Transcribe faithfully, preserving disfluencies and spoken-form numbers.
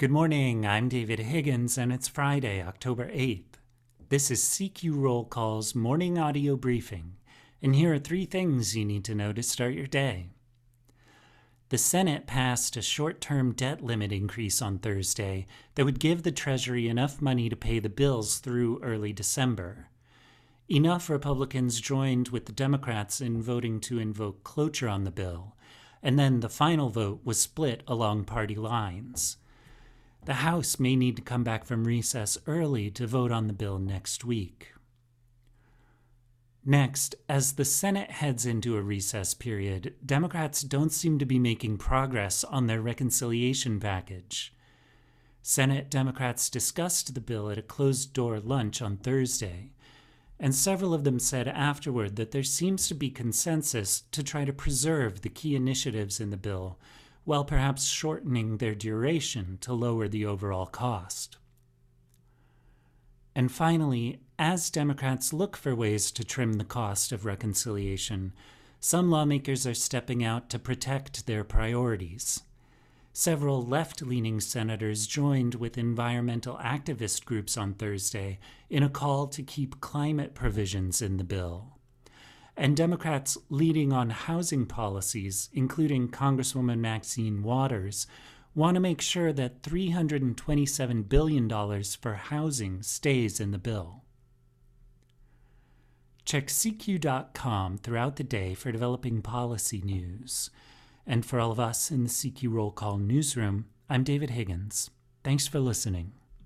Good morning, I'm David Higgins, and it's Friday, October eighth. This is C Q Roll Call's morning audio briefing, and here are three things you need to know to start your day. The Senate passed a short-term debt limit increase on Thursday that would give the Treasury enough money to pay the bills through early December. Enough Republicans joined with the Democrats in voting to invoke cloture on the bill, and then the final vote was split along party lines. The House may need to come back from recess early to vote on the bill next week. Next, as the Senate heads into a recess period, Democrats don't seem to be making progress on their reconciliation package. Senate Democrats discussed the bill at a closed-door lunch on Thursday, and several of them said afterward that there seems to be consensus to try to preserve the key initiatives in the bill, while perhaps shortening their duration to lower the overall cost. And finally, as Democrats look for ways to trim the cost of reconciliation, some lawmakers are stepping out to protect their priorities. Several left-leaning senators joined with environmental activist groups on Thursday in a call to keep climate provisions in the bill. And Democrats leading on housing policies, including Congresswoman Maxine Waters, want to make sure that three hundred twenty-seven billion dollars for housing stays in the bill. Check C Q dot com throughout the day for developing policy news. And for all of us in the C Q Roll Call newsroom, I'm David Higgins. Thanks for listening.